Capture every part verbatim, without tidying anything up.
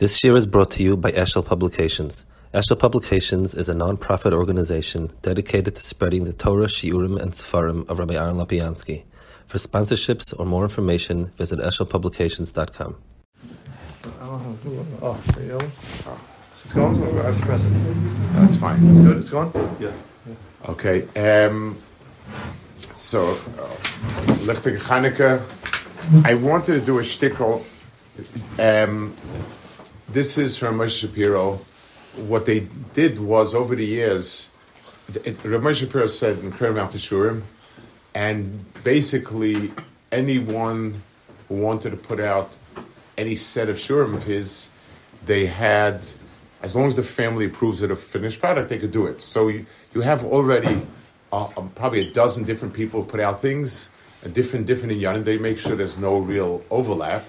This year is brought to you by Eshel Publications. Eshel Publications is a non-profit organization dedicated to spreading the Torah, Shiurim, and Sefarim of Rabbi Aaron Lapiansky. For sponsorships or more information, visit eshel publications dot com. Oh, for you? Oh. It's going? Or I have to press it? No, it's fine. It's good? It's going? Yes. Yeah. Okay. Um, so, Lichtig uh, Chanukah. I wanted to do a shtickle. Um, this is from Moshe Shapiro. What they did was, over the years, Rabbi Shapiro said in Kerem Al Tshurim, and basically anyone who wanted to put out any set of shurim of his, they had, as long as the family approves of the finished product, they could do it. So you, you have already uh, probably a dozen different people who put out things, a different, different inyan, and they make sure there's no real overlap.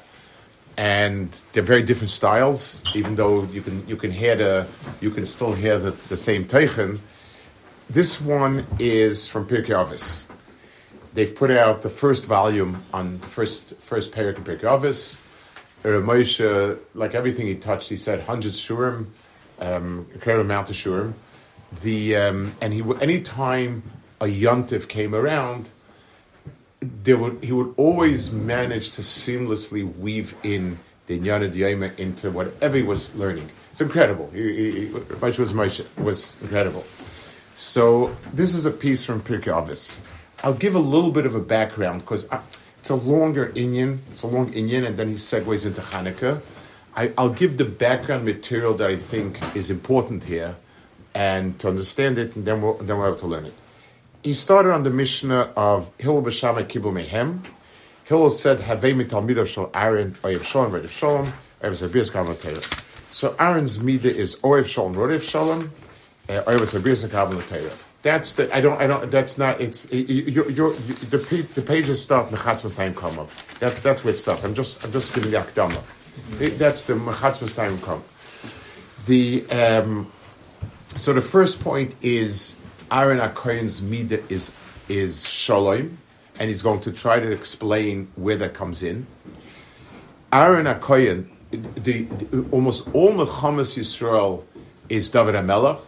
And they're very different styles, even though you can you can hear the you can still hear the, the same teichen. This one is from Pirkei Avos. They've put out the first volume on the first first parak in Pirkei Avos. Moshe, like everything he touched, he said hundreds shurim, um, incredible amount of shurim. The um, and he any time a yontif came around, There would, he would always manage to seamlessly weave in the Inyan D'Yoma into whatever he was learning. It's incredible. He, he, Moshe was Moshe. It was incredible. So this is a piece from Pirkei Avos. I'll give a little bit of a background because it's a longer Inyan. It's a long Inyan, and then he segues into Hanukkah. I, I'll give the background material that I think is important here, and to understand it, and then we'll then we'll have to learn it. He started on the Mishnah of Hillel b'Shamay Kibu Mehem. Hillel said, "Havei mitalmidav shel Aaron oyev Sholom rodev Sholom oyev Zabiris Kavon Torah." So Aaron's mida is oyev Sholom rodev Sholom oyev Zabiris Kavon Torah. That's the I don't I don't that's not it's it, you, you, you, the the pages start mechatz v'sayim kamav. That's that's where it starts. I'm just I'm just giving the akdama. That's the mechatz v'sayim kamav. The um, so the first point is, Aaron HaKohen's Midah is is Sholom, and he's going to try to explain where that comes in. Aaron HaKohen, the, the, almost all Melchamas Yisrael is David HaMelech.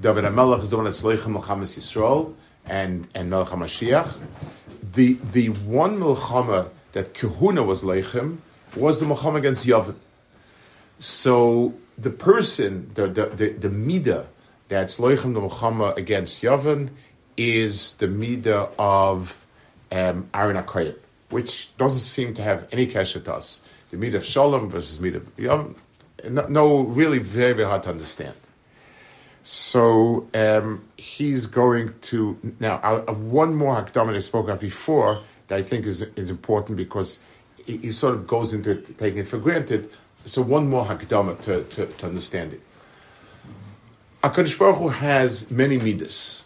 David HaMelech is the one that's Leichem Melchamas Yisrael and, and Melech HaMashiach. The, the one Melchama that Kehuna was Leichem was the Melchama against Yavan. So the person, the, the, the, the Midah, that's Loichem the Molchama against Yavan, is the Midah of um, Aaron HaKohen, which doesn't seem to have any kesher to us. The Midah of Sholom versus Midah of Yavan, no, no, really very, very hard to understand. So um, he's going to, now, uh, one more Hakdama that I spoke about before that I think is, is important because he, he sort of goes into it, taking it for granted. So one more Hakdama to, to, to understand it. HaKadosh Baruch Hu has many Midas.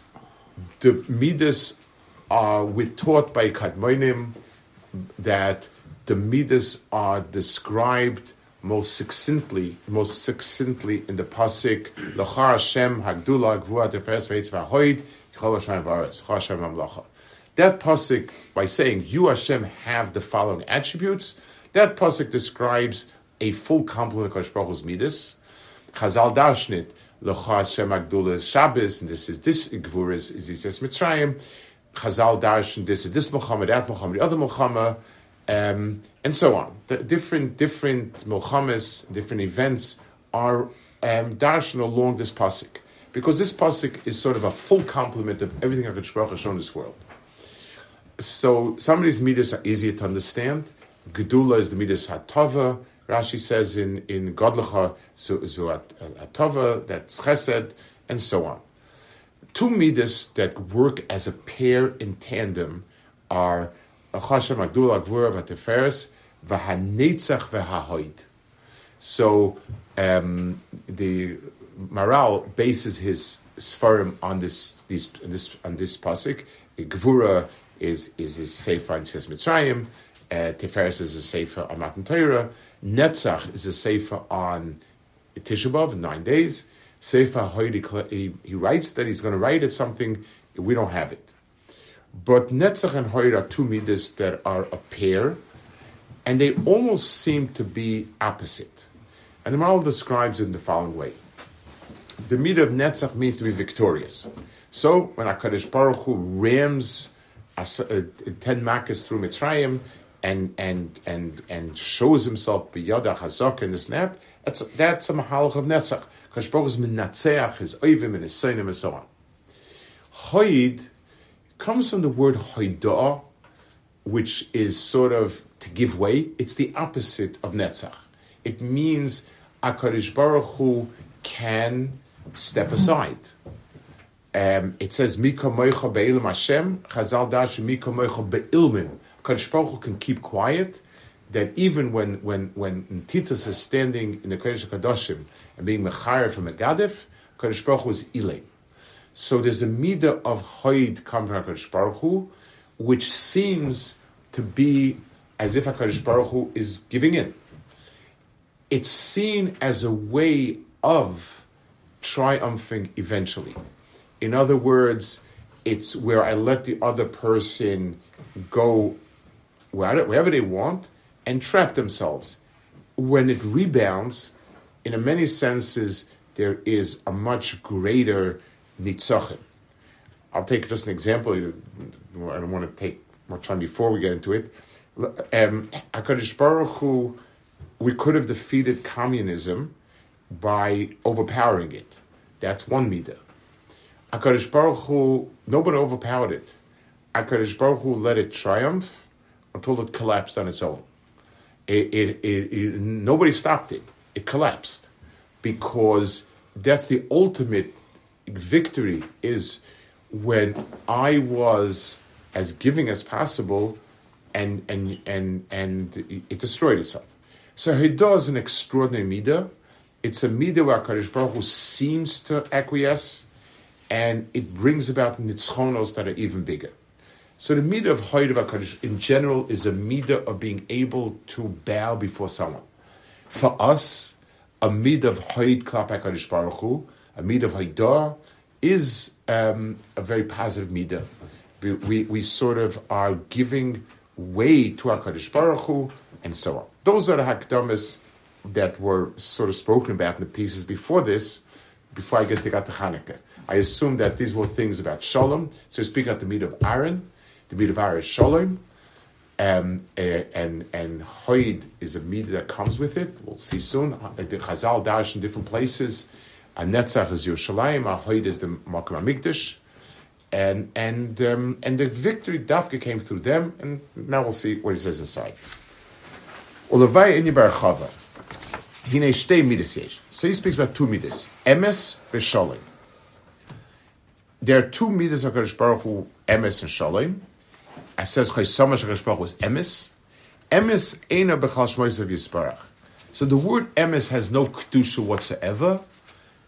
The Midas are, we're taught by Kadmonim that the Midas are described most succinctly, most succinctly in the Pasuk, L'char Hashem ha'gdula gvura teferes v'yitzvah Hoyd k'chol ha'shamayim v'aretz, L'char Hashem ha'mlacha. That Pasuk, by saying, you Hashem have the following attributes, that Pasuk describes a full complement of HaKadosh Baruch Hu's Midas. Chazal darshnit, L'cha Hashem HaGdula is Shabbos, and this is this, Gvur is this Mitzrayim, Chazal Darshan, this is this Molchama, that Molchama, the other Molchama, um, and so on. The different different Molchamas, different events are um, Darshan along this Pasuk, because this Pasuk is sort of a full complement of everything HaKadosh Baruch Hu has shown in this world. So some of these Midas are easier to understand. Gdula is the Midas HaTova. Rashi says in in Godlecha Zuat Atova, that's Chesed, and so on. Two midas that work as a pair in tandem are Hashem Agdula Gvura V'Teferes v'HaNetzach v'HaHoyd. So um, the Maral bases his Sfarim on this these on this on this pasuk. Gvura is is his sefer and says Mitzrayim. Uh, Teferes is a sefer on Matan Torah. Netzach is a sefer on Tisha B'Av, nine days. Sefer Hoyd, he, he writes that he's going to write it something, we don't have it. But Netzach and Hoyd are two midas that are a pair, and they almost seem to be opposite. And the Maral describes it in the following way. The midah of Netzach means to be victorious. So when HaKadosh Baruch Hu rams as, uh, ten Maccas through Mitzrayim and and and and shows himself b'yada hazak and this and that, that's, that's a mahalach of Netzach. HaKadosh Baruch Hu is menatzeach his oivim and his sonim and so on. Hoyd comes from the word hoidah, which is sort of to give way. It's the opposite of Netzach. It means HaKadosh Baruch Hu can step aside. Um, it says, Mika moicha be'ilim Hashem, Chazal dash, Mika moicha be'ilmin. HaKadosh Baruch Hu can keep quiet, that even when when when Titus is standing in the Kodesh HaKadoshim and being mecharev from a gadif, HaKadosh Baruch Hu is ilim. So there's a midah of hoyd coming from HaKadosh Baruch Hu, which seems to be as if HaKadosh Baruch Hu is giving in. It's seen as a way of triumphing eventually. In other words, it's where I let the other person go wherever they want and trap themselves. When it rebounds, in many senses, there is a much greater nitzachin. I'll take just an example. I don't want to take much time before we get into it. Um, HaKadosh Baruch Hu, we could have defeated communism by overpowering it. That's one midah. HaKadosh Baruch Hu, nobody overpowered it. HaKadosh Baruch Hu let it triumph until it collapsed on its own. It, it, it, it, nobody stopped it. It collapsed because that's the ultimate victory, is when I was as giving as possible and and and, and it destroyed itself. So Hidah is an extraordinary midah. It's a midah where HaKadosh Baruch Hu seems to acquiesce, and it brings about nitzchonos that are even bigger. So the midah of Hoyd of HaKadosh in general is a midah of being able to bow before someone. For us, a midah of Hoyd klap HaKadosh Baruch Hu, a midah of Hidah, is um, a very positive midah. We, we, we sort of are giving way to HaKadosh Baruch Hu, and so on. Those are the Hakdamas that were sort of spoken about in the pieces before this, before I guess they got to Hanukkah. I assume that these were things about Sholom. So speaking at the meat of Aaron, the meat of Aaron is Sholom, um, and and Hoyd is a meat that comes with it. We'll see soon. The Chazal dash in different places. A Netzach is Yerushalayim, a Hoyd is the Mocker HaMikdash. And and um, and the victory Dafka came through them, and now we'll see what it says inside. So he speaks about two midas, Emes and Sholem. There are two midas of HaKadosh Baruch Hu, Emes and Sholem. It says Chaisama HaKadosh Baruch Hu is Emes. Emes eina b'chal shmois of Yisparach. So the word Emes has no kedusha whatsoever.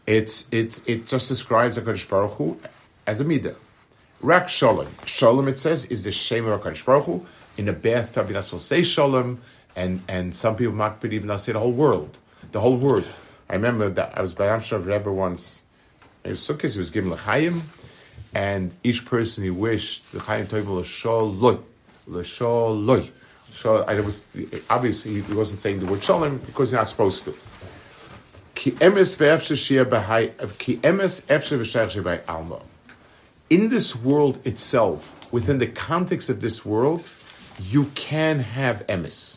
It's it it just describes HaKadosh Baruch Hu as a midah. Rak Sholem. Sholem, it says, is the shame of HaKadosh Baruch Hu. In a bathtub, that's what say Sholem. And and some people might believe, and I say the whole world, the whole world. I remember that I was by Amshav Rebbe once. It was sukkis. He was given l'chaim, and each person he wished l'chaim toivul l'shol loy, l'shol loy. I was obviously he wasn't saying the word shalom because you're not supposed to. Ki emes ve'efshe shia b'hai, ki emes efshe v'shayach shebay alma. In this world itself, within the context of this world, you can have emes.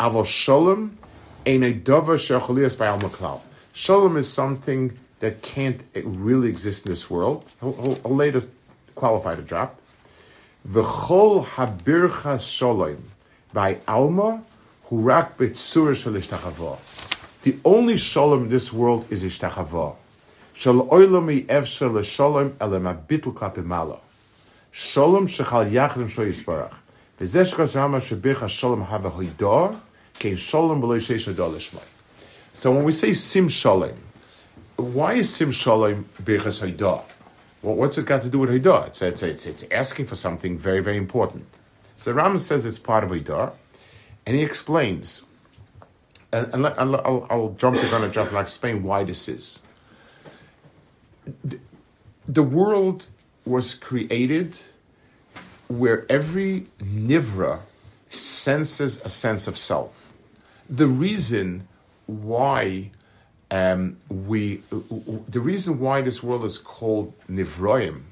Aval shalom ain't davar she'acholias by almaklav. Shalom is something that can't really exist in this world. I'll, I'll later qualify the drop. V'chol habirchas shalom by alma hurak b'tzura shel hishtachava. The only shalom in this world is hishtachava. Shel oilami efshel leshalom elem abitul kapimala. Shalom shechal yachrim shoy yisparach. V'zeshkas rama shebirchas shalom hava hoidar. So when we say Sim Sholem, why is Sim Sholem Birchas Hoidah? Well, what's it got to do with Hoidah? It's, it's, it's, it's asking for something very, very important. So Ram says it's part of Hoidah, and he explains. And, and I'll, I'll, I'll jump the gun and jump and I'll explain why this is. The, the world was created where every Nivra senses a sense of self. The reason why um, we, the reason why this world is called Nevroyim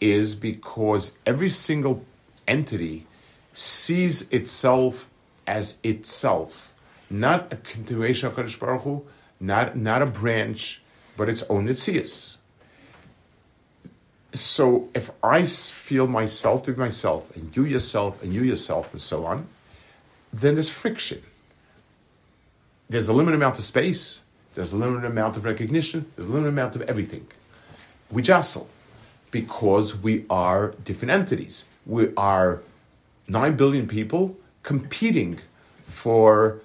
is because every single entity sees itself as itself, not a continuation of HaKadosh Baruch Hu, not, not a branch, but its own Netzias. So if I feel myself to be myself, and you yourself, and you yourself, and so on, then there's friction. There's a limited amount of space, there's a limited amount of recognition, there's a limited amount of everything. We jostle because we are different entities. We are nine billion people competing for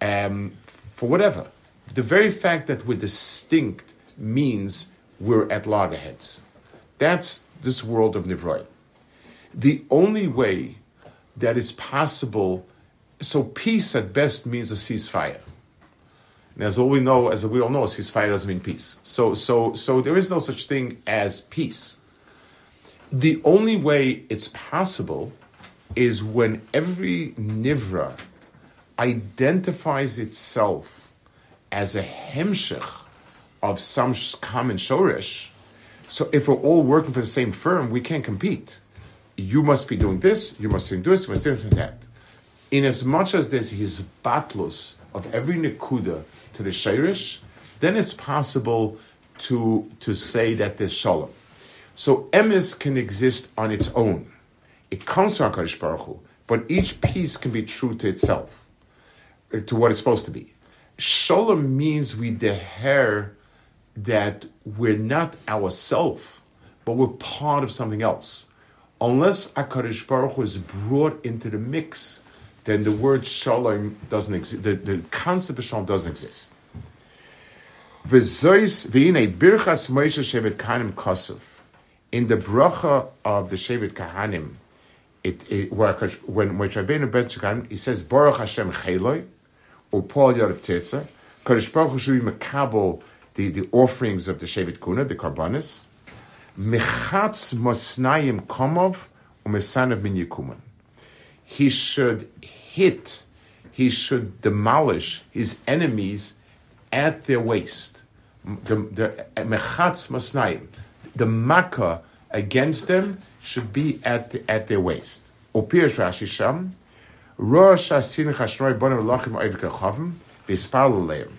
um, for whatever. The very fact that we're distinct means we're at loggerheads. That's this world of Nevroy. The only way that is possible, so peace at best means a ceasefire. And as all we know, as we all know, a ceasefire doesn't mean peace. So so so there is no such thing as peace. The only way it's possible is when every Nivra identifies itself as a hemshech of some common shorish. So if we're all working for the same firm, we can't compete. You must be doing this, you must be doing this, you must be doing that. In as much as there's his batlus of every nekuda to the shayrish, then it's possible to, to say that there's shalom. So emes can exist on its own. It comes from HaKadosh Baruch Hu, but each piece can be true to itself, to what it's supposed to be. Sholom means we deher that we're not ourselves, but we're part of something else. Unless HaKadosh Baruch Hu is brought into the mix, then the word shalom doesn't exist, the, the concept of shalom doesn't exist. In the bracha of the Shevet Kahanim, It, it, when when Rabbeinu Ben Shekhan, he says Baruch Hashem Cheloi, or Paul Yadav Tetza, Kadosh Baruch Hu should be mekabel the the offerings of the Shevet Kuna, the Karbanis, Mechatz Mosnayim Komov Umesanav Min Yikuman. He should hit, he should demolish his enemies at their waist. The the Mechatz Mosnayim, the Makkah against them should be at the, at their waist. Opirish Rashi Sham, Rosh Hasin Chashnoi Bonim Lachim Oiv Kachavim V'Spalaleim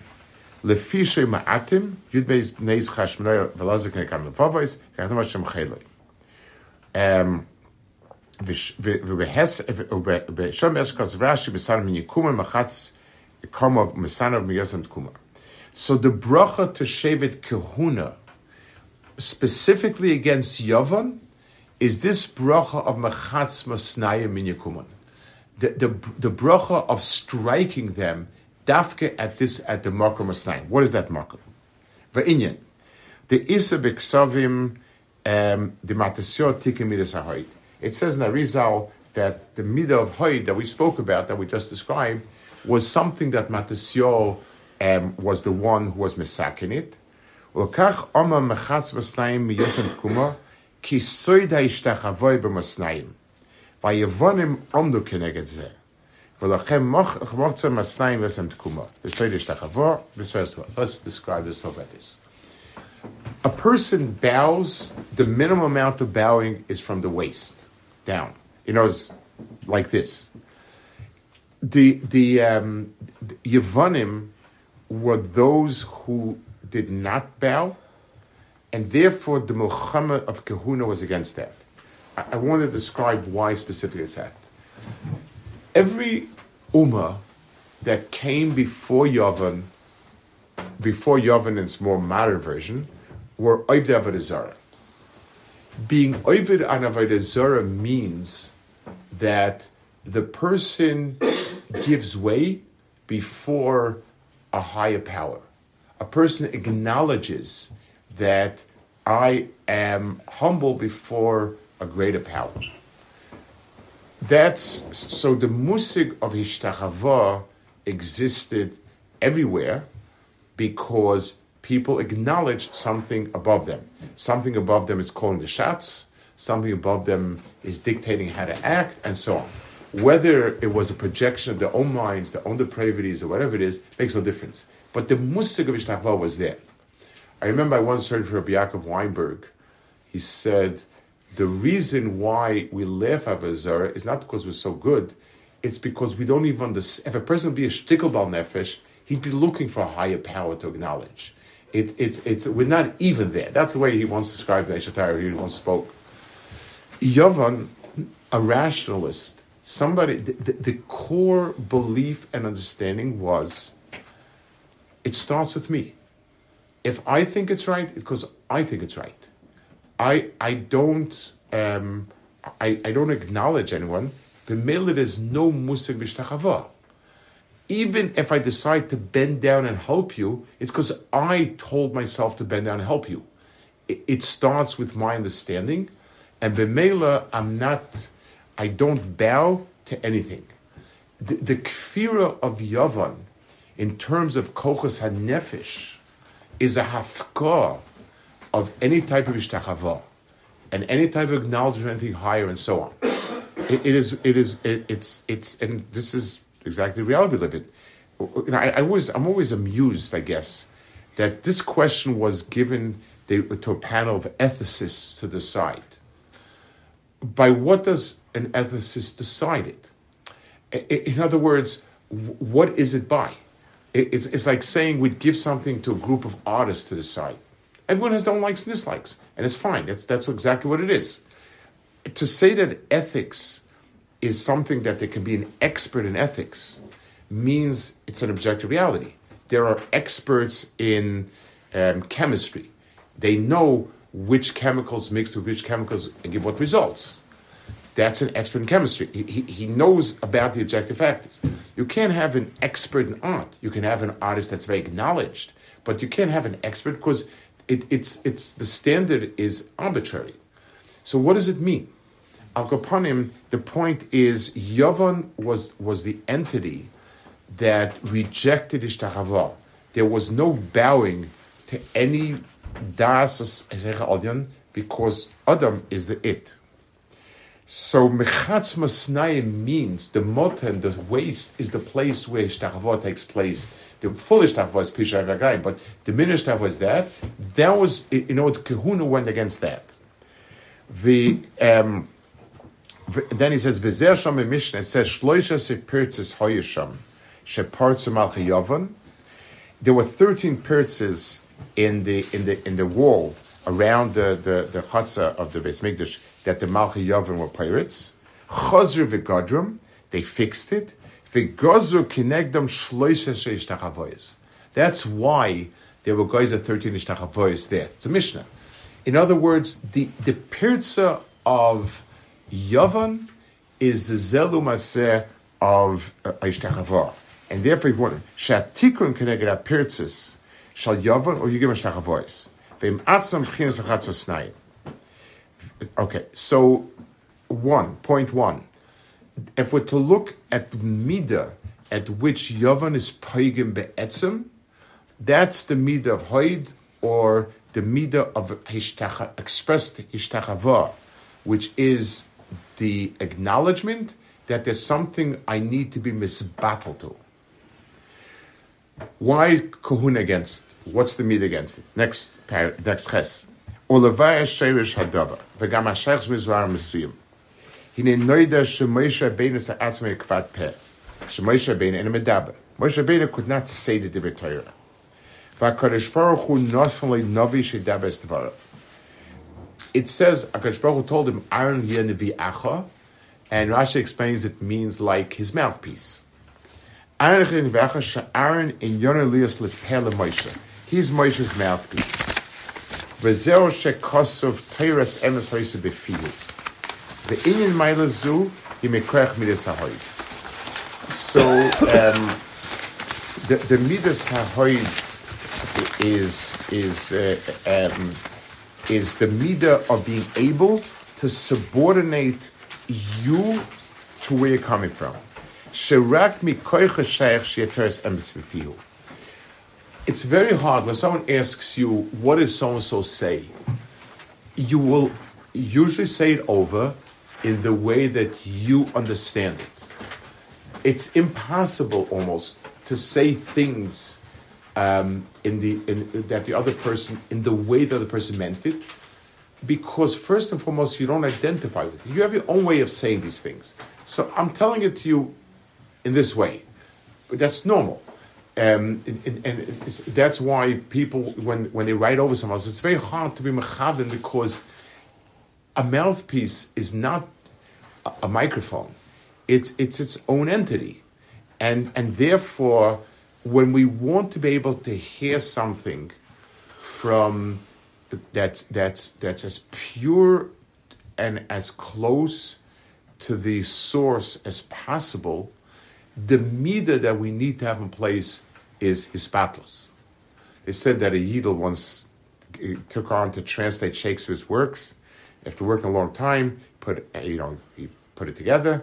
Lefishay Ma'atim Yudbeis Bneiz Chashmonoi V'Lazik Nekam Lefavois Kachnom Hashem Cheloi V'Behes V'Shem Eshkas Rashi B'San Min Yikuma Machatz Koma M'Sanav M'Yosem Tkuma. So the bracha to Shevet Kehuna specifically against Yavan is this bracha of mechatz masnayim min yakuman, the the the bracha of striking them dafke at this at the Mocker masnayim. What is that Mocker? Va'inyan the isa b'ksavim the matasiot tikim midas hahoyd. It says in Arizal that the midah of Hoyd that we spoke about, that we just described, was something that matasiot um, was the one who was mesakin it. Ulkach oma mechatz masnayim miyosem kumah. Let's describe this, talk about this. A person bows, the minimum amount of bowing is from the waist down. You know, it's like this. The the um, Yevanim were those who did not bow, and therefore, the Molchama of Kehuna was against that. I, I want to describe why specifically it's that. Every Ummah that came before Yavan, before Yavan in its more modern version, were Avda B'Zara. Being Avda on Avda B'Zara means that the person gives way before a higher power. A person acknowledges that I am humble before a greater power. That's so the Musig of Hishtachava existed everywhere because people acknowledge something above them. Something above them is calling the shots, something above them is dictating how to act, and so on. Whether it was a projection of their own minds, their own depravities, or whatever it is, makes no difference. But the Musig of Hishtachava was there. I remember I once heard from Rabbi Yaakov Weinberg. He said, the reason why we laugh at B'Zara is not because we're so good. It's because we don't even understand. If a person would be a shtickle bal nefesh, he'd be looking for a higher power to acknowledge. It, it's, it's, we're not even there. That's the way he once described the Eshatari, he once spoke. Yavan, a rationalist, somebody, the, the core belief and understanding was, it starts with me. If I think it's right, it's because I think it's right. I I don't um, I, I don't acknowledge anyone. B'mele, there's no musig b'Hishtachava. Even if I decide to bend down and help you, it's because I told myself to bend down and help you. It, it starts with my understanding, and b'mele, I'm not. I don't bow to anything. The, the Kfira of Yavan, in terms of kochos hanefesh, is a hafkah of any type of Hishtachava, and any type of acknowledgement, anything higher, and so on. It, it is, it is, it, it's, it's, and this is exactly the reality we live in. You know, I, I always, I'm always amused, I guess, that this question was given the, to a panel of ethicists to decide. By what does an ethicist decide it? In other words, what is it by? It, it's, it's like saying we'd give something to a group of artists to decide. Everyone has their own likes and dislikes, and it's fine. That's that's exactly what it is. To say that ethics is something that there can be an expert in ethics means it's an objective reality. There are experts in um, chemistry. They know which chemicals mixed with which chemicals and give what results. That's an expert in chemistry. He, he, he knows about the objective factors. You can't have an expert in art. You can have an artist that's very acknowledged, but you can't have an expert because It, it's it's the standard is arbitrary. So what does it mean? Al Kapanim, the point is Yavan was was the entity that rejected Hishtachava. There was no bowing to any Daas Torah because Adam is the it. So Mechatz Masnayim means the moten, the waste, is the place where Hishtachava takes place. The full Hishtachava is Pishar Vagayim, but the minor Hishtachava is that. That was, you know, Kahuna went against that. The um, then he says, V'zer Sham in Mishnah, it says, Shloisha Sepirtzes Hoyisham, Shepartzim Malchi Yavan. There were thirteen pirtzes in the in the in the wall around the the, the Chatzah of the Beis Mikdash, that the Malchi Yavan were pirates. Chazir v'gadram, they fixed it. V'gazur kinegdam shloisha sheishtachavoyes. That's why there were guys at thirteen ishtachavoyes there. It's a Mishnah. In other words, the, the pirza of Yavan is the zelumaseh of ishtachavoy. And therefore, if you want shatikun kineged pirtzis shal Yavan or you give ishtachavoyes. V'im atzam chinas achatz v'snayim. Okay, so one, point one. If we're to look at the midah at which Yavan is paigim be'etzim, that's the midah of Hoyd or the midah of Hishtach, expressed Hishtachava, which is the acknowledgement that there's something I need to be misbattled to. Why kahun against? What's the midah against it? Next, next ches. Olevaya Shayrish Hadava, Vagama Shachs Mizvar Museum. Hine Noida Shemoisha Baina Sa'atzme Kvat Peh. Shemoisha Baina and a Medaba. Moshe Baina could not say the Divrei Torah. VaKadosh Baruch Hu Nosanli Novi Shedabes Dvara. It says, HaKadosh Baruch Hu told him, Aaron Yenavi Acha, and Rashi explains it means like his mouthpiece. Aaron Yenavi Acha, Sha'aron in Yonelias Lepele Moshe. He's Moshe's mouthpiece. V'zeo she'kosov teiras emes hoyse befilu. Ve'inyin maila zu yimekoach midas ha'hoid. So, um, the, the midas ha'hoid is is uh, um, is the midah of being able to subordinate you to where you're coming from. She'rak mikoach ha'shayach she'yeh teiras emes befilu. It's very hard when someone asks you, what does so-and-so say? You will usually say it over in the way that you understand it. it's impossible almost to say things um, in the in, that the other person, in the way the other person meant it, because first and foremost, you don't identify with it. You have your own way of saying these things. So I'm telling it to you in this way. But that's normal. Um, and and it's, that's why people, when, when they write over someone else, it's very hard to be mechaven, because a mouthpiece is not a, a microphone. It's it's its own entity. And and therefore, when we want to be able to hear something from that's that's that's as pure and as close to the source as possible, the midah that we need to have in place is hispatlos. They said that a Yidel once took on to translate Shakespeare's works. After working a long time, put you know he put it together,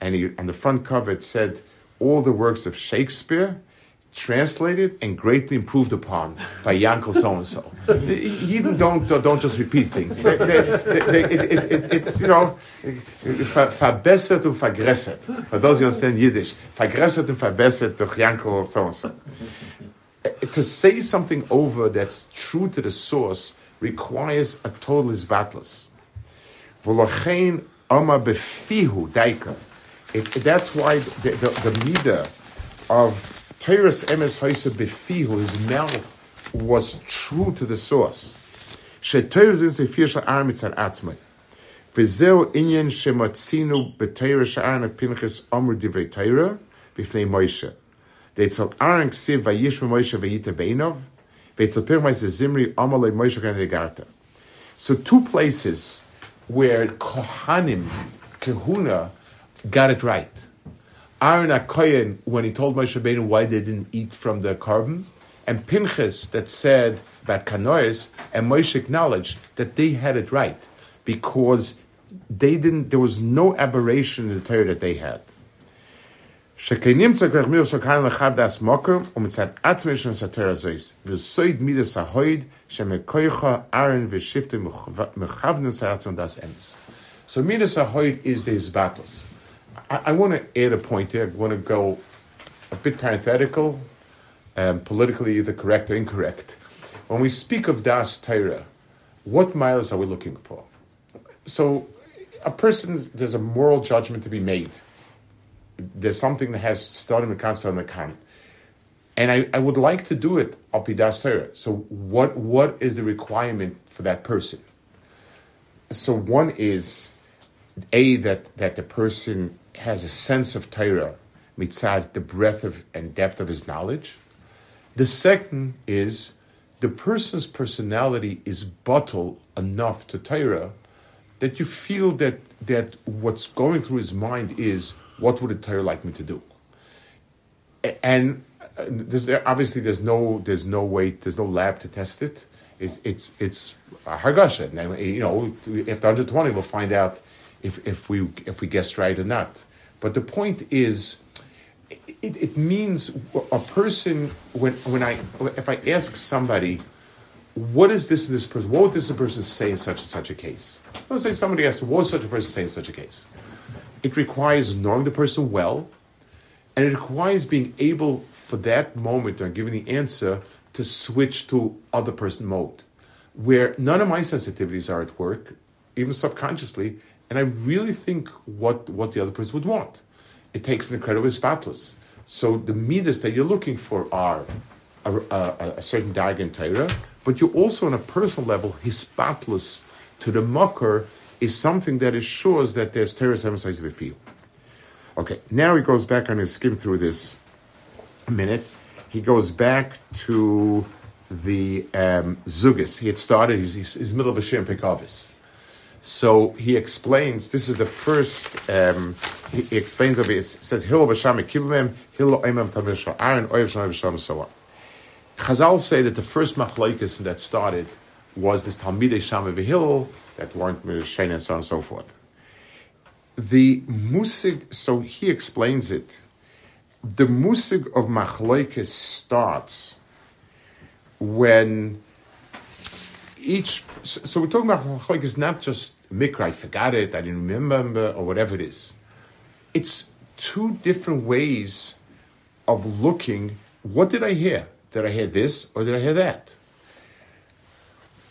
and he, on the front cover it said, "All the works of Shakespeare, translated and greatly improved upon by Yankel so and so." You don't don't just repeat things. They, they, they, it, it, it, it's you know, fabesset and fagresset. For those who understand Yiddish, fagresset and fabesset to Yankel so and so. To say something over that's true to the source requires a total isbatlos. V'lochein ama befihu daika. That's why the the, the midah of Teres Emes Haisa Befihu, his mouth was true to the source. So two places where Kohanim, Kehuna, got it right. Aaron HaKohen, when he told Moshe Rabbeinu why they didn't eat from the carbon, and Pinchas that said about Kanois, and Moshe acknowledged that they had it right, because they didn't. There was no aberration in the Torah that they had. So Midas HaHoyd is these battles. I, I want to add a point here. I want to go a bit parenthetical, um, politically either correct or incorrect. When we speak of Daas Torah, what miles are we looking for? So a person, there's a moral judgment to be made. There's something that has started and can't start and can't. And I, I would like to do it up to Daas Torah. So what what is the requirement for that person? So one is, A, that, that the person has a sense of Torah, mitzad, the breadth of and depth of his knowledge. The second is the person's personality is bottle enough to Torah that you feel that that what's going through his mind is, what would a Torah like me to do? And there's, obviously, there's no there's no way there's no lab to test it. It's it's it's a hargasha. And, you know, after one hundred twenty, we'll find out If if we if we guessed right or not. But the point is, it, it means a person, when when I if I ask somebody, what is this this person? What would this person say in such and such a case? Let's say somebody asks, what would such a person say in such a case? It requires knowing the person well, and it requires being able for that moment when giving the answer to switch to other person mode, where none of my sensitivities are at work, even subconsciously. And I really think what, what the other person would want. It takes an incredible spotless. So the midas that you're looking for are a, a, a certain daig in Torah, but you're also on a personal level, his spotless to the mocker is something that assures that there's Torah emphasized with you. Okay, now he goes back and I skim through this a minute. He goes back to the um, Zugis. He had started, he's, he's, he's middle of a shir in Pirkei Avos. So he explains, this is the first, um, he, he explains of it, it says, Hillel b'Shamay Kibumem, Hillel Oimem Tamir Shal Aaron, Oyev Shalom Shalom, and so on. Chazal say that the first machlaikas that started was this Talmidei Shammai v'Hillel, that weren't Mishane, and so on and so forth. The Musig, so he explains it, the Musig of machlaikas starts when each, so we're talking about machlokes, it's not just mikra, I forgot it, I didn't remember, or whatever it is. It's two different ways of looking. What did I hear? Did I hear this or did I hear that?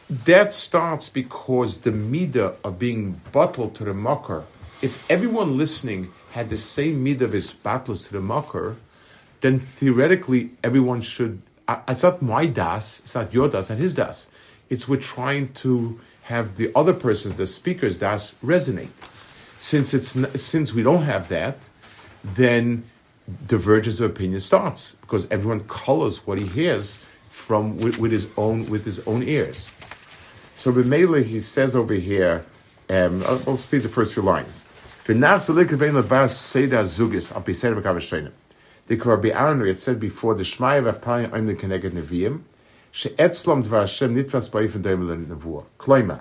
That starts because the midah of being bottled to the mocker. If everyone listening had the same midah of his battles to the mocker, then theoretically everyone should. It's not my das, it's not your das, and his das. It's we're trying to have the other person's, the speaker's das, resonate. Since it's since we don't have that, then divergence of opinion starts because everyone colors what he hears from with, with his own with his own ears. So B'Meila, he says over here. Um, I'll, I'll state the first few lines. The Rabbi Aaron had said before the Shmaya of Tanya Oimli Keneged Neviim, she'etzlam Dvar Hashem nitfas ba'if and doimel nevuah. Kloima,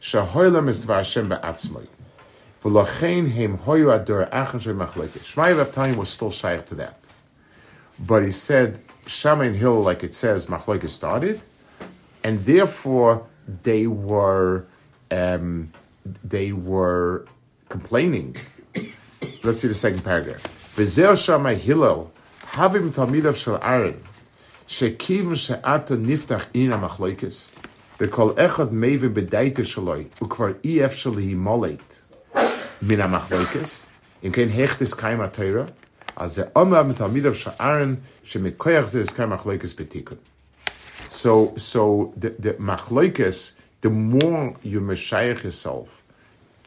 shehoilam is Dvar Hashem ba'atzmai. V'lochein heim hoyu ador achen she'machloket. Shmaya of Tanya was still shy to that, but he said Shamay and Hillel, like it says, machloket started, and therefore they were um, they were complaining. Let's see the second paragraph. V'zeh Shamay Hillel havim talmidav shel Aaron shekiv she'ata niftach in ha'machloikis v'kol echad mevim b'daitev shaloi u'kvar e'ef shalihi molet min ha'machloikis im kein hechtes kaim ha'teira az ze'omam talmidav shel Aaron she'mekoyach ze'es kaim ha'machloikis b'tikun. So, so the, the machloikis, the more you meshayach yourself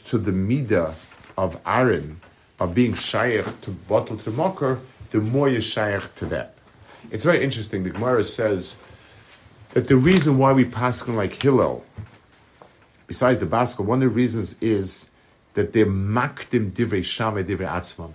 to the midah of Aaron, of being shayach to bottle to mocker, the more you're shayach to that. It's very interesting. The Gemara says that the reason why we paskin like Hillel, besides the basket, one of the reasons is that they makdim divrei Shammai divrei atzmam.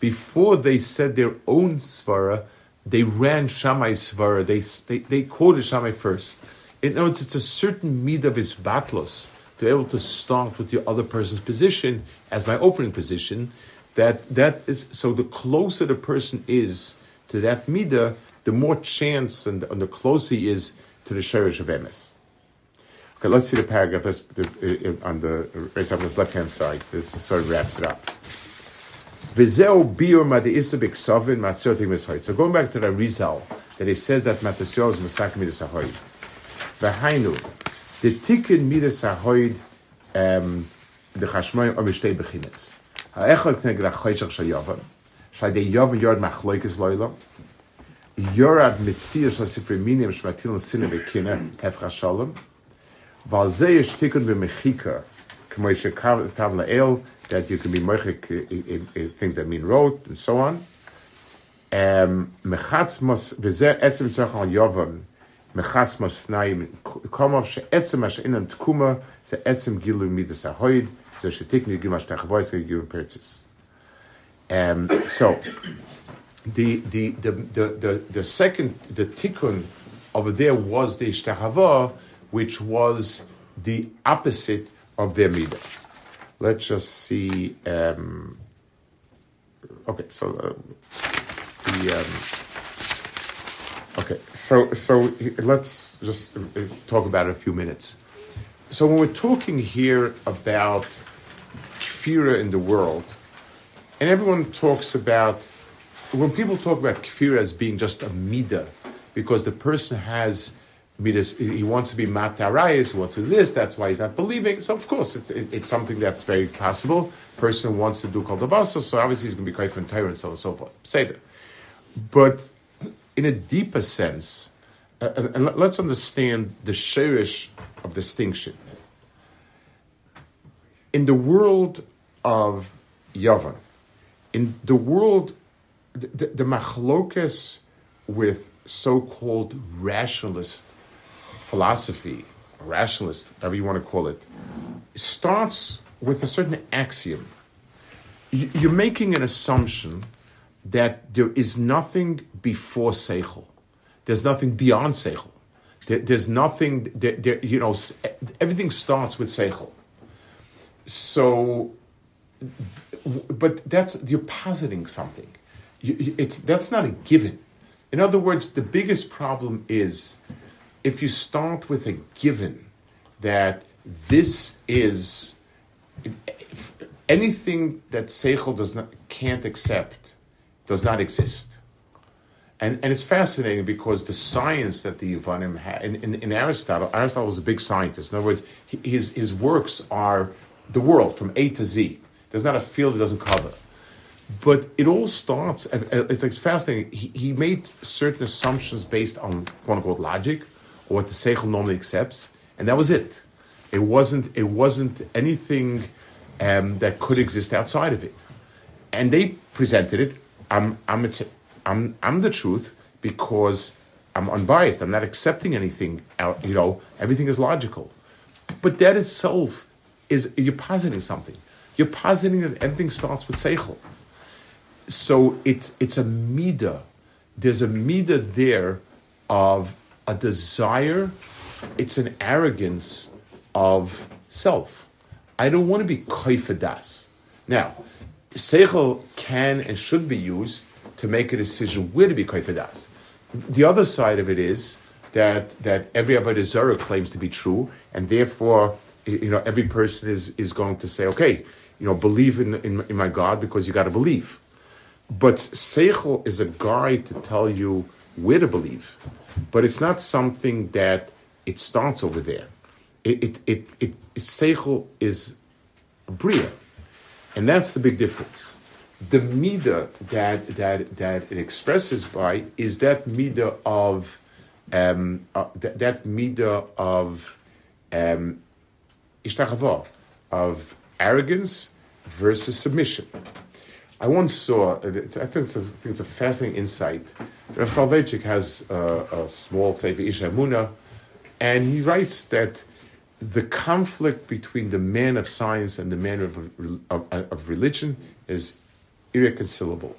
Before they said their own svara, they ran Shammai's svara. They, they they quoted Shammai first. In other words, it's a certain midah of his batlos to be able to start with the other person's position as my opening position. That that is so. The closer the person is to that midah, the more chance and, and the closer he is to the shayrish of Emes. Okay, let's see the paragraph that's the, on the right on this left-hand side. This sort of wraps it up. So going back to the Rizal, that he says that Matasio is Masak Midas HaHoyd. V'hainu, the tikkun Midas HaHoyd, the Chashmoyim or Mishtei B'chines. Ha'echol k'neged ha'choyshach shal Yavan, shadei Yavan yorad machloikis loylam, yorad mitzir shal sifri minim shmatilon sinem v'kina hefcha shalom, v'al zeh yesh tikkun v'mechika, k'moy shekav tav la'el, that you can be moichik, things that mean road, and so on. Mechatz mos, v'zeh etzem tzach al Yavan, mechatz mos f'nayim, komov she'etzem ha'sh'inam t'kuma, ze etzem gilu midas ha'hoyd, so um, so the the the the the second the tikkun over there was the Hishtachava, which was the opposite of their midah. Let's just see. Um, okay, so uh, the um, okay, so so let's just talk about it a few minutes. So when we're talking here about Kfira in the world, and everyone talks about, when people talk about Kfira as being just a midah, because the person has midas, he wants to be matarayis, he wants to do this, that's why he's not believing. So of course, it's, it, it's something that's very possible. Person wants to do kol davasa, so obviously he's going to be kaif and tyrant, and so on and so forth. Say that. But in a deeper sense, uh, and, and let's understand the shayrish of distinction. In the world of Yavan, in the world, the, the, the machlokes with so-called rationalist philosophy, rationalist, whatever you want to call it, starts with a certain axiom. You're making an assumption that there is nothing before Seichel. There's nothing beyond Seichel. There, there's nothing, there, there, you know, everything starts with Seichel. So, but that's, you're positing something. You, it's that's not a given. In other words, the biggest problem is if you start with a given that this is, anything that Seichel does not can't accept does not exist. And and it's fascinating because the science that the Yevanim had, in, in, in Aristotle, Aristotle was a big scientist. In other words, his his works are the world from A to Z. There's not a field it doesn't cover. But it all starts, and it's fascinating, he, he made certain assumptions based on, quote-unquote, logic, or what the Seichel normally accepts, and that was it. It wasn't it wasn't anything um, that could exist outside of it. And they presented it, I'm, I'm, I'm, I'm the truth, because I'm unbiased, I'm not accepting anything, out, you know, everything is logical. But that itself is, you're positing something. You're positing that everything starts with Seichel. So it's it's a midah. There's a midah there of a desire. It's an arrogance of self. I don't want to be koifadas. Now, Seichel can and should be used to make a decision where to be koifadas. The other side of it is that that every Avda B'Zara claims to be true, and therefore, you know, every person is is going to say, okay, you know, believe in in, in my God because you got to believe. But Seichel is a guide to tell you where to believe. But it's not something that it starts over there. It, it, it, it, it Seichel is Bria. And that's the big difference. The Midah that that that it expresses by is that Midah of, um, uh, th- that Midah of um, Hishtachava, of arrogance versus submission. I once saw, I think it's a, I think it's a fascinating insight. Rav Salvechik has a, a small Sefer Ish HaEmunah, and he writes that the conflict between the man of science and the man of, of, of religion is irreconcilable.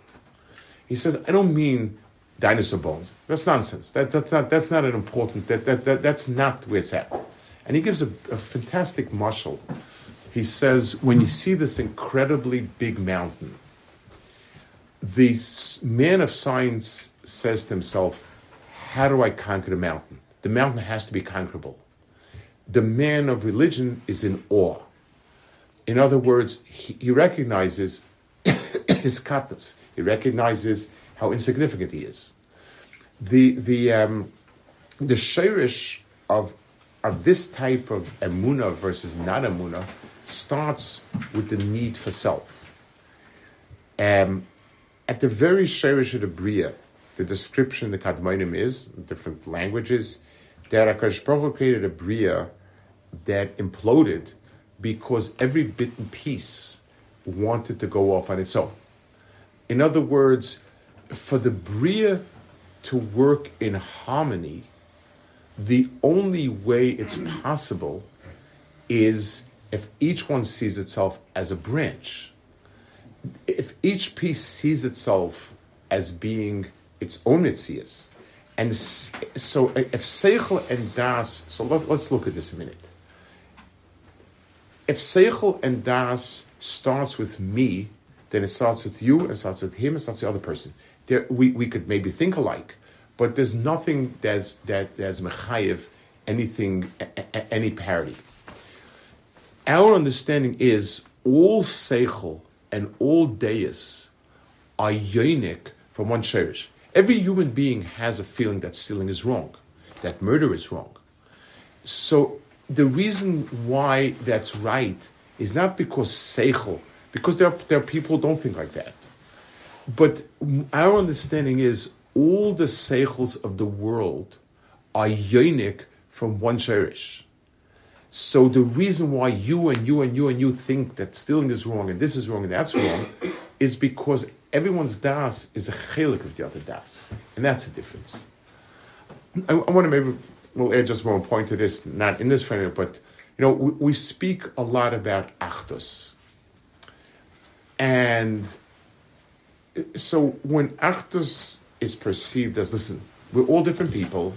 He says, I don't mean dinosaur bones. That's nonsense. That, that's not that's not an important, that, that, that that's not where it's at. And he gives a, a fantastic marshal. He says, when you see this incredibly big mountain, the man of science says to himself, how do I conquer the mountain? The mountain has to be conquerable. The man of religion is in awe. In other words, he, he recognizes his katnus. He recognizes how insignificant he is. The the um, the shayrish of, of this type of emunah versus not emunah starts with the need for self. Um. At the very Shayrish of the Bria, the description the Kadmonim is, different languages, that HaKadosh Baruch Hu created a Bria that imploded because every bit and piece wanted to go off on its own. In other words, for the Bria to work in harmony, the only way it's possible is if each one sees itself as a branch. If each piece sees itself as being its own mitzias, and so if Seichel and Das, so let, let's look at this a minute. If Seichel and Das starts with me, then it starts with you, it starts with him, it starts with the other person. There, we, we could maybe think alike, but there's nothing that's that that's mechayev anything a, a, any parity. Our understanding is all Seichel and all deists are yonik from one shayrish. Every human being has a feeling that stealing is wrong, that murder is wrong. So the reason why that's right is not because Seichel, because there are, there are people who don't think like that. But our understanding is all the Seichels of the world are yonik from one shayrish. So the reason why you and you and you and you think that stealing is wrong and this is wrong and that's wrong is because everyone's das is a chelik of the other das. And that's the difference. I, I want to maybe, we'll add just one point to this, not in this framework, but you know, we, we speak a lot about achdus. And so when achdus is perceived as, listen, we're all different people,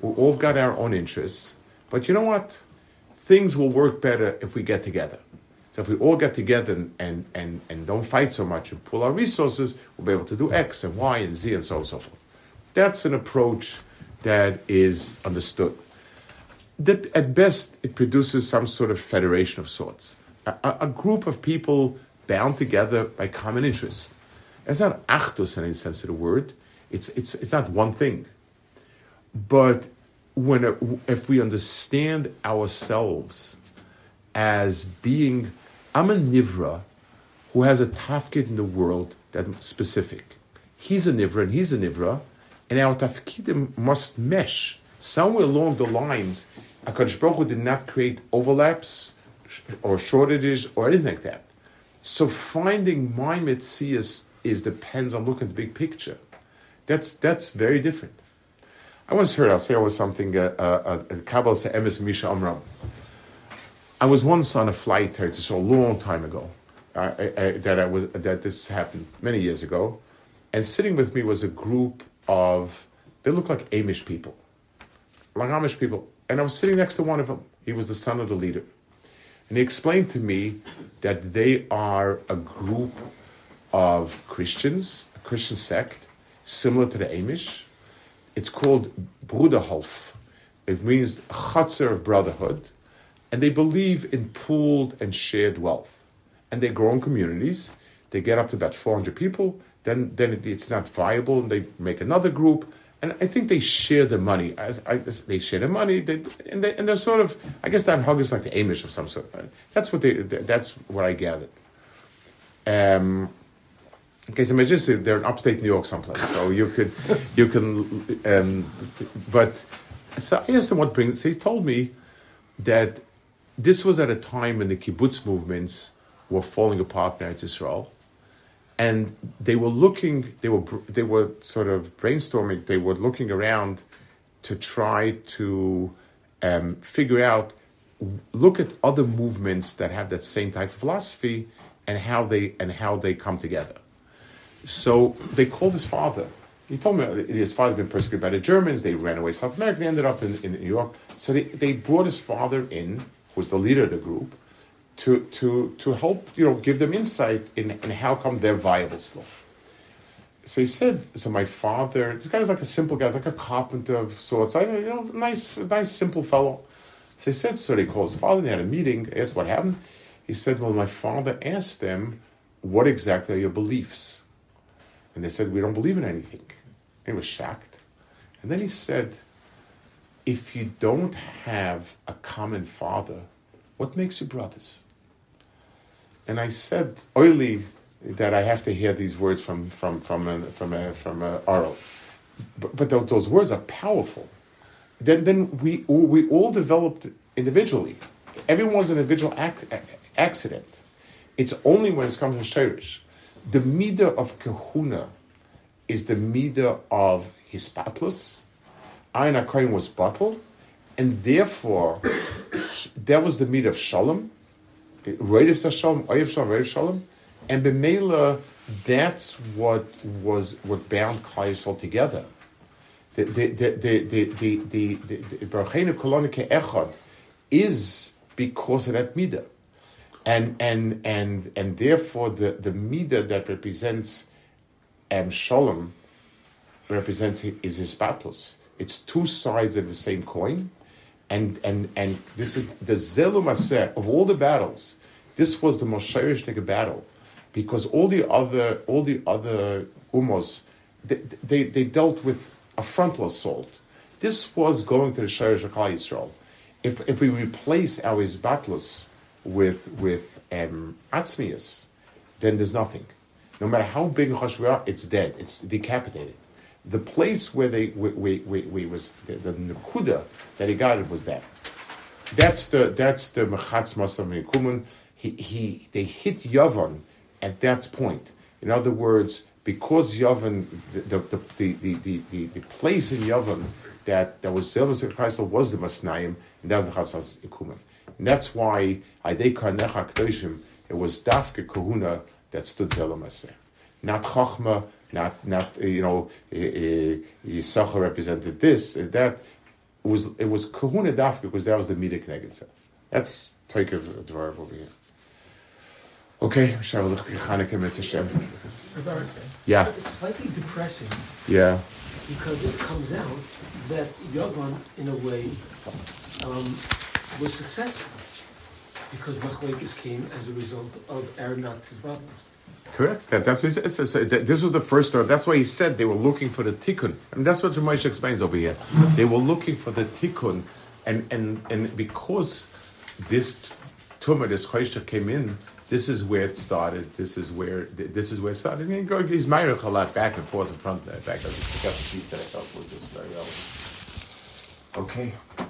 we all got our own interests, but you know what? Things will work better if we get together. So if we all get together and and and don't fight so much and pull our resources, we'll be able to do X and Y and Z and so on and so forth. That's an approach that is understood. That at best, it produces some sort of federation of sorts. A, a group of people bound together by common interests. That's not achdus in any sense of the word. It's it's it's not one thing. But when it, if we understand ourselves as being, I'm a nivra who has a tafkid in the world that's specific. He's a nivra and he's a nivra, and our tafkidim must mesh. Somewhere along the lines, HaKadosh Baruch Hu did not create overlaps or shortages or anything like that. So finding my metzias is depends on looking at the big picture. That's that's very different. I once heard, I'll say I was something, uh, uh, uh, Kabbalah said, Emes Misha Amram. I was once on a flight, it's a long time ago, uh, I, I, that I was that this happened many years ago, and sitting with me was a group of, they looked like Amish people, like Amish people, and I was sitting next to one of them. He was the son of the leader. And he explained to me that they are a group of Christians, a Christian sect, similar to the Amish. It's called Bruderhof. It means Chatzar of Brotherhood. And they believe in pooled and shared wealth. And they grow in communities. They get up to about four hundred people. Then then it, it's not viable, and they make another group. And I think they share the money. I, I, they share the money, they, and, they, and they're sort of, I guess that hug is like the Amish of some sort. That's what they. That's what I gathered. Um, okay, so imagine they're in upstate New York someplace, so you could, you can, um, but so I asked them what brings. He told me that this was at a time when the kibbutz movements were falling apart in Eretz Yisrael. And they were looking, they were they were sort of brainstorming, they were looking around to try to um, figure out, look at other movements that have that same type of philosophy and how they and how they come together. So they called his father. He told me his father had been persecuted by the Germans, they ran away to South America, they ended up in, in New York. So they, they brought his father in, who was the leader of the group, to to to help, you know, give them insight in, in how come they're viable still. So he said, so my father, this guy was like a simple guy, like a carpenter of sorts, I, you know, nice, nice, simple fellow. So he said, so they called his father, they had a meeting, asked what happened. He said, well, my father asked them, what exactly are your beliefs? And they said, we don't believe in anything. And he was shocked. And then he said, if you don't have a common father, what makes you brothers? And I said, oily, that I have to hear these words from from from a, from a, from a Aro. But, but those, those words are powerful. Then then we we all developed individually. Everyone was an individual act, accident. It's only when it comes to Shayrish. The midah of Kahuna is the midah of Hispatlus. Aaron HaKohen was bottled. And therefore, that was the meat of Sholom, Roidev Shalom, Oyev Shalom, Roidev Shalom, and B'Meila, that's what was what bound Klal Yisrael together. The the the the the the the, the, the Barucheinu Kolonu Ke'echad is because of that midah, and and and and therefore the the midah that represents um, Sholom represents is his battles. It's two sides of the same coin. And and and this is the Zelum Aseh of all the battles. This was the most Shayrishnike battle, because all the other all the other umos, they, they they dealt with a frontal assault. This was going to the Shayrish of Klal Yisrael. If if we replace our Izbatlus with with um, Atzmius, then there's nothing. No matter how big and chosh we are, it's dead. It's decapitated. The place where they we we, we, we was the, the nekuda that he got it was that. That's the that's the mechatz masam nekumen. He he they hit Yavan at that point. In other words, because Yavan the the the the, the, the, the place in Yavan that that was zelvus in Christ was the masnayim and that was the chatzas nekumen. And that's why Aidei Karnecha Kedoshim, it was Dafke Kahuna that stood zelvus, not Chachma. Not, not you know, Yisachar represented this, that. It was, it was Kahuna Daf, because that was the Mida Kneged. That's Toik of Dvarav over here. Okay, Shalom Chanukah Mitz Hashem. Yeah. It's slightly depressing. Yeah. Because it comes out that Yavan, in a way, um, was successful. because Machlokes came as a result of Aaron not his brothers. Correct. That, that's what he says. This was the first story. That's why he said they were looking for the tikkun. And that's what Moshe explains over here. They were looking for the tikkun. And and, and because this tumor, this choshech came in, this is where it started. This is where this is where it started. And going he's myrach a lot back and forth in front of that. In fact, I just picked up the piece that I thought was just very relevant. Okay.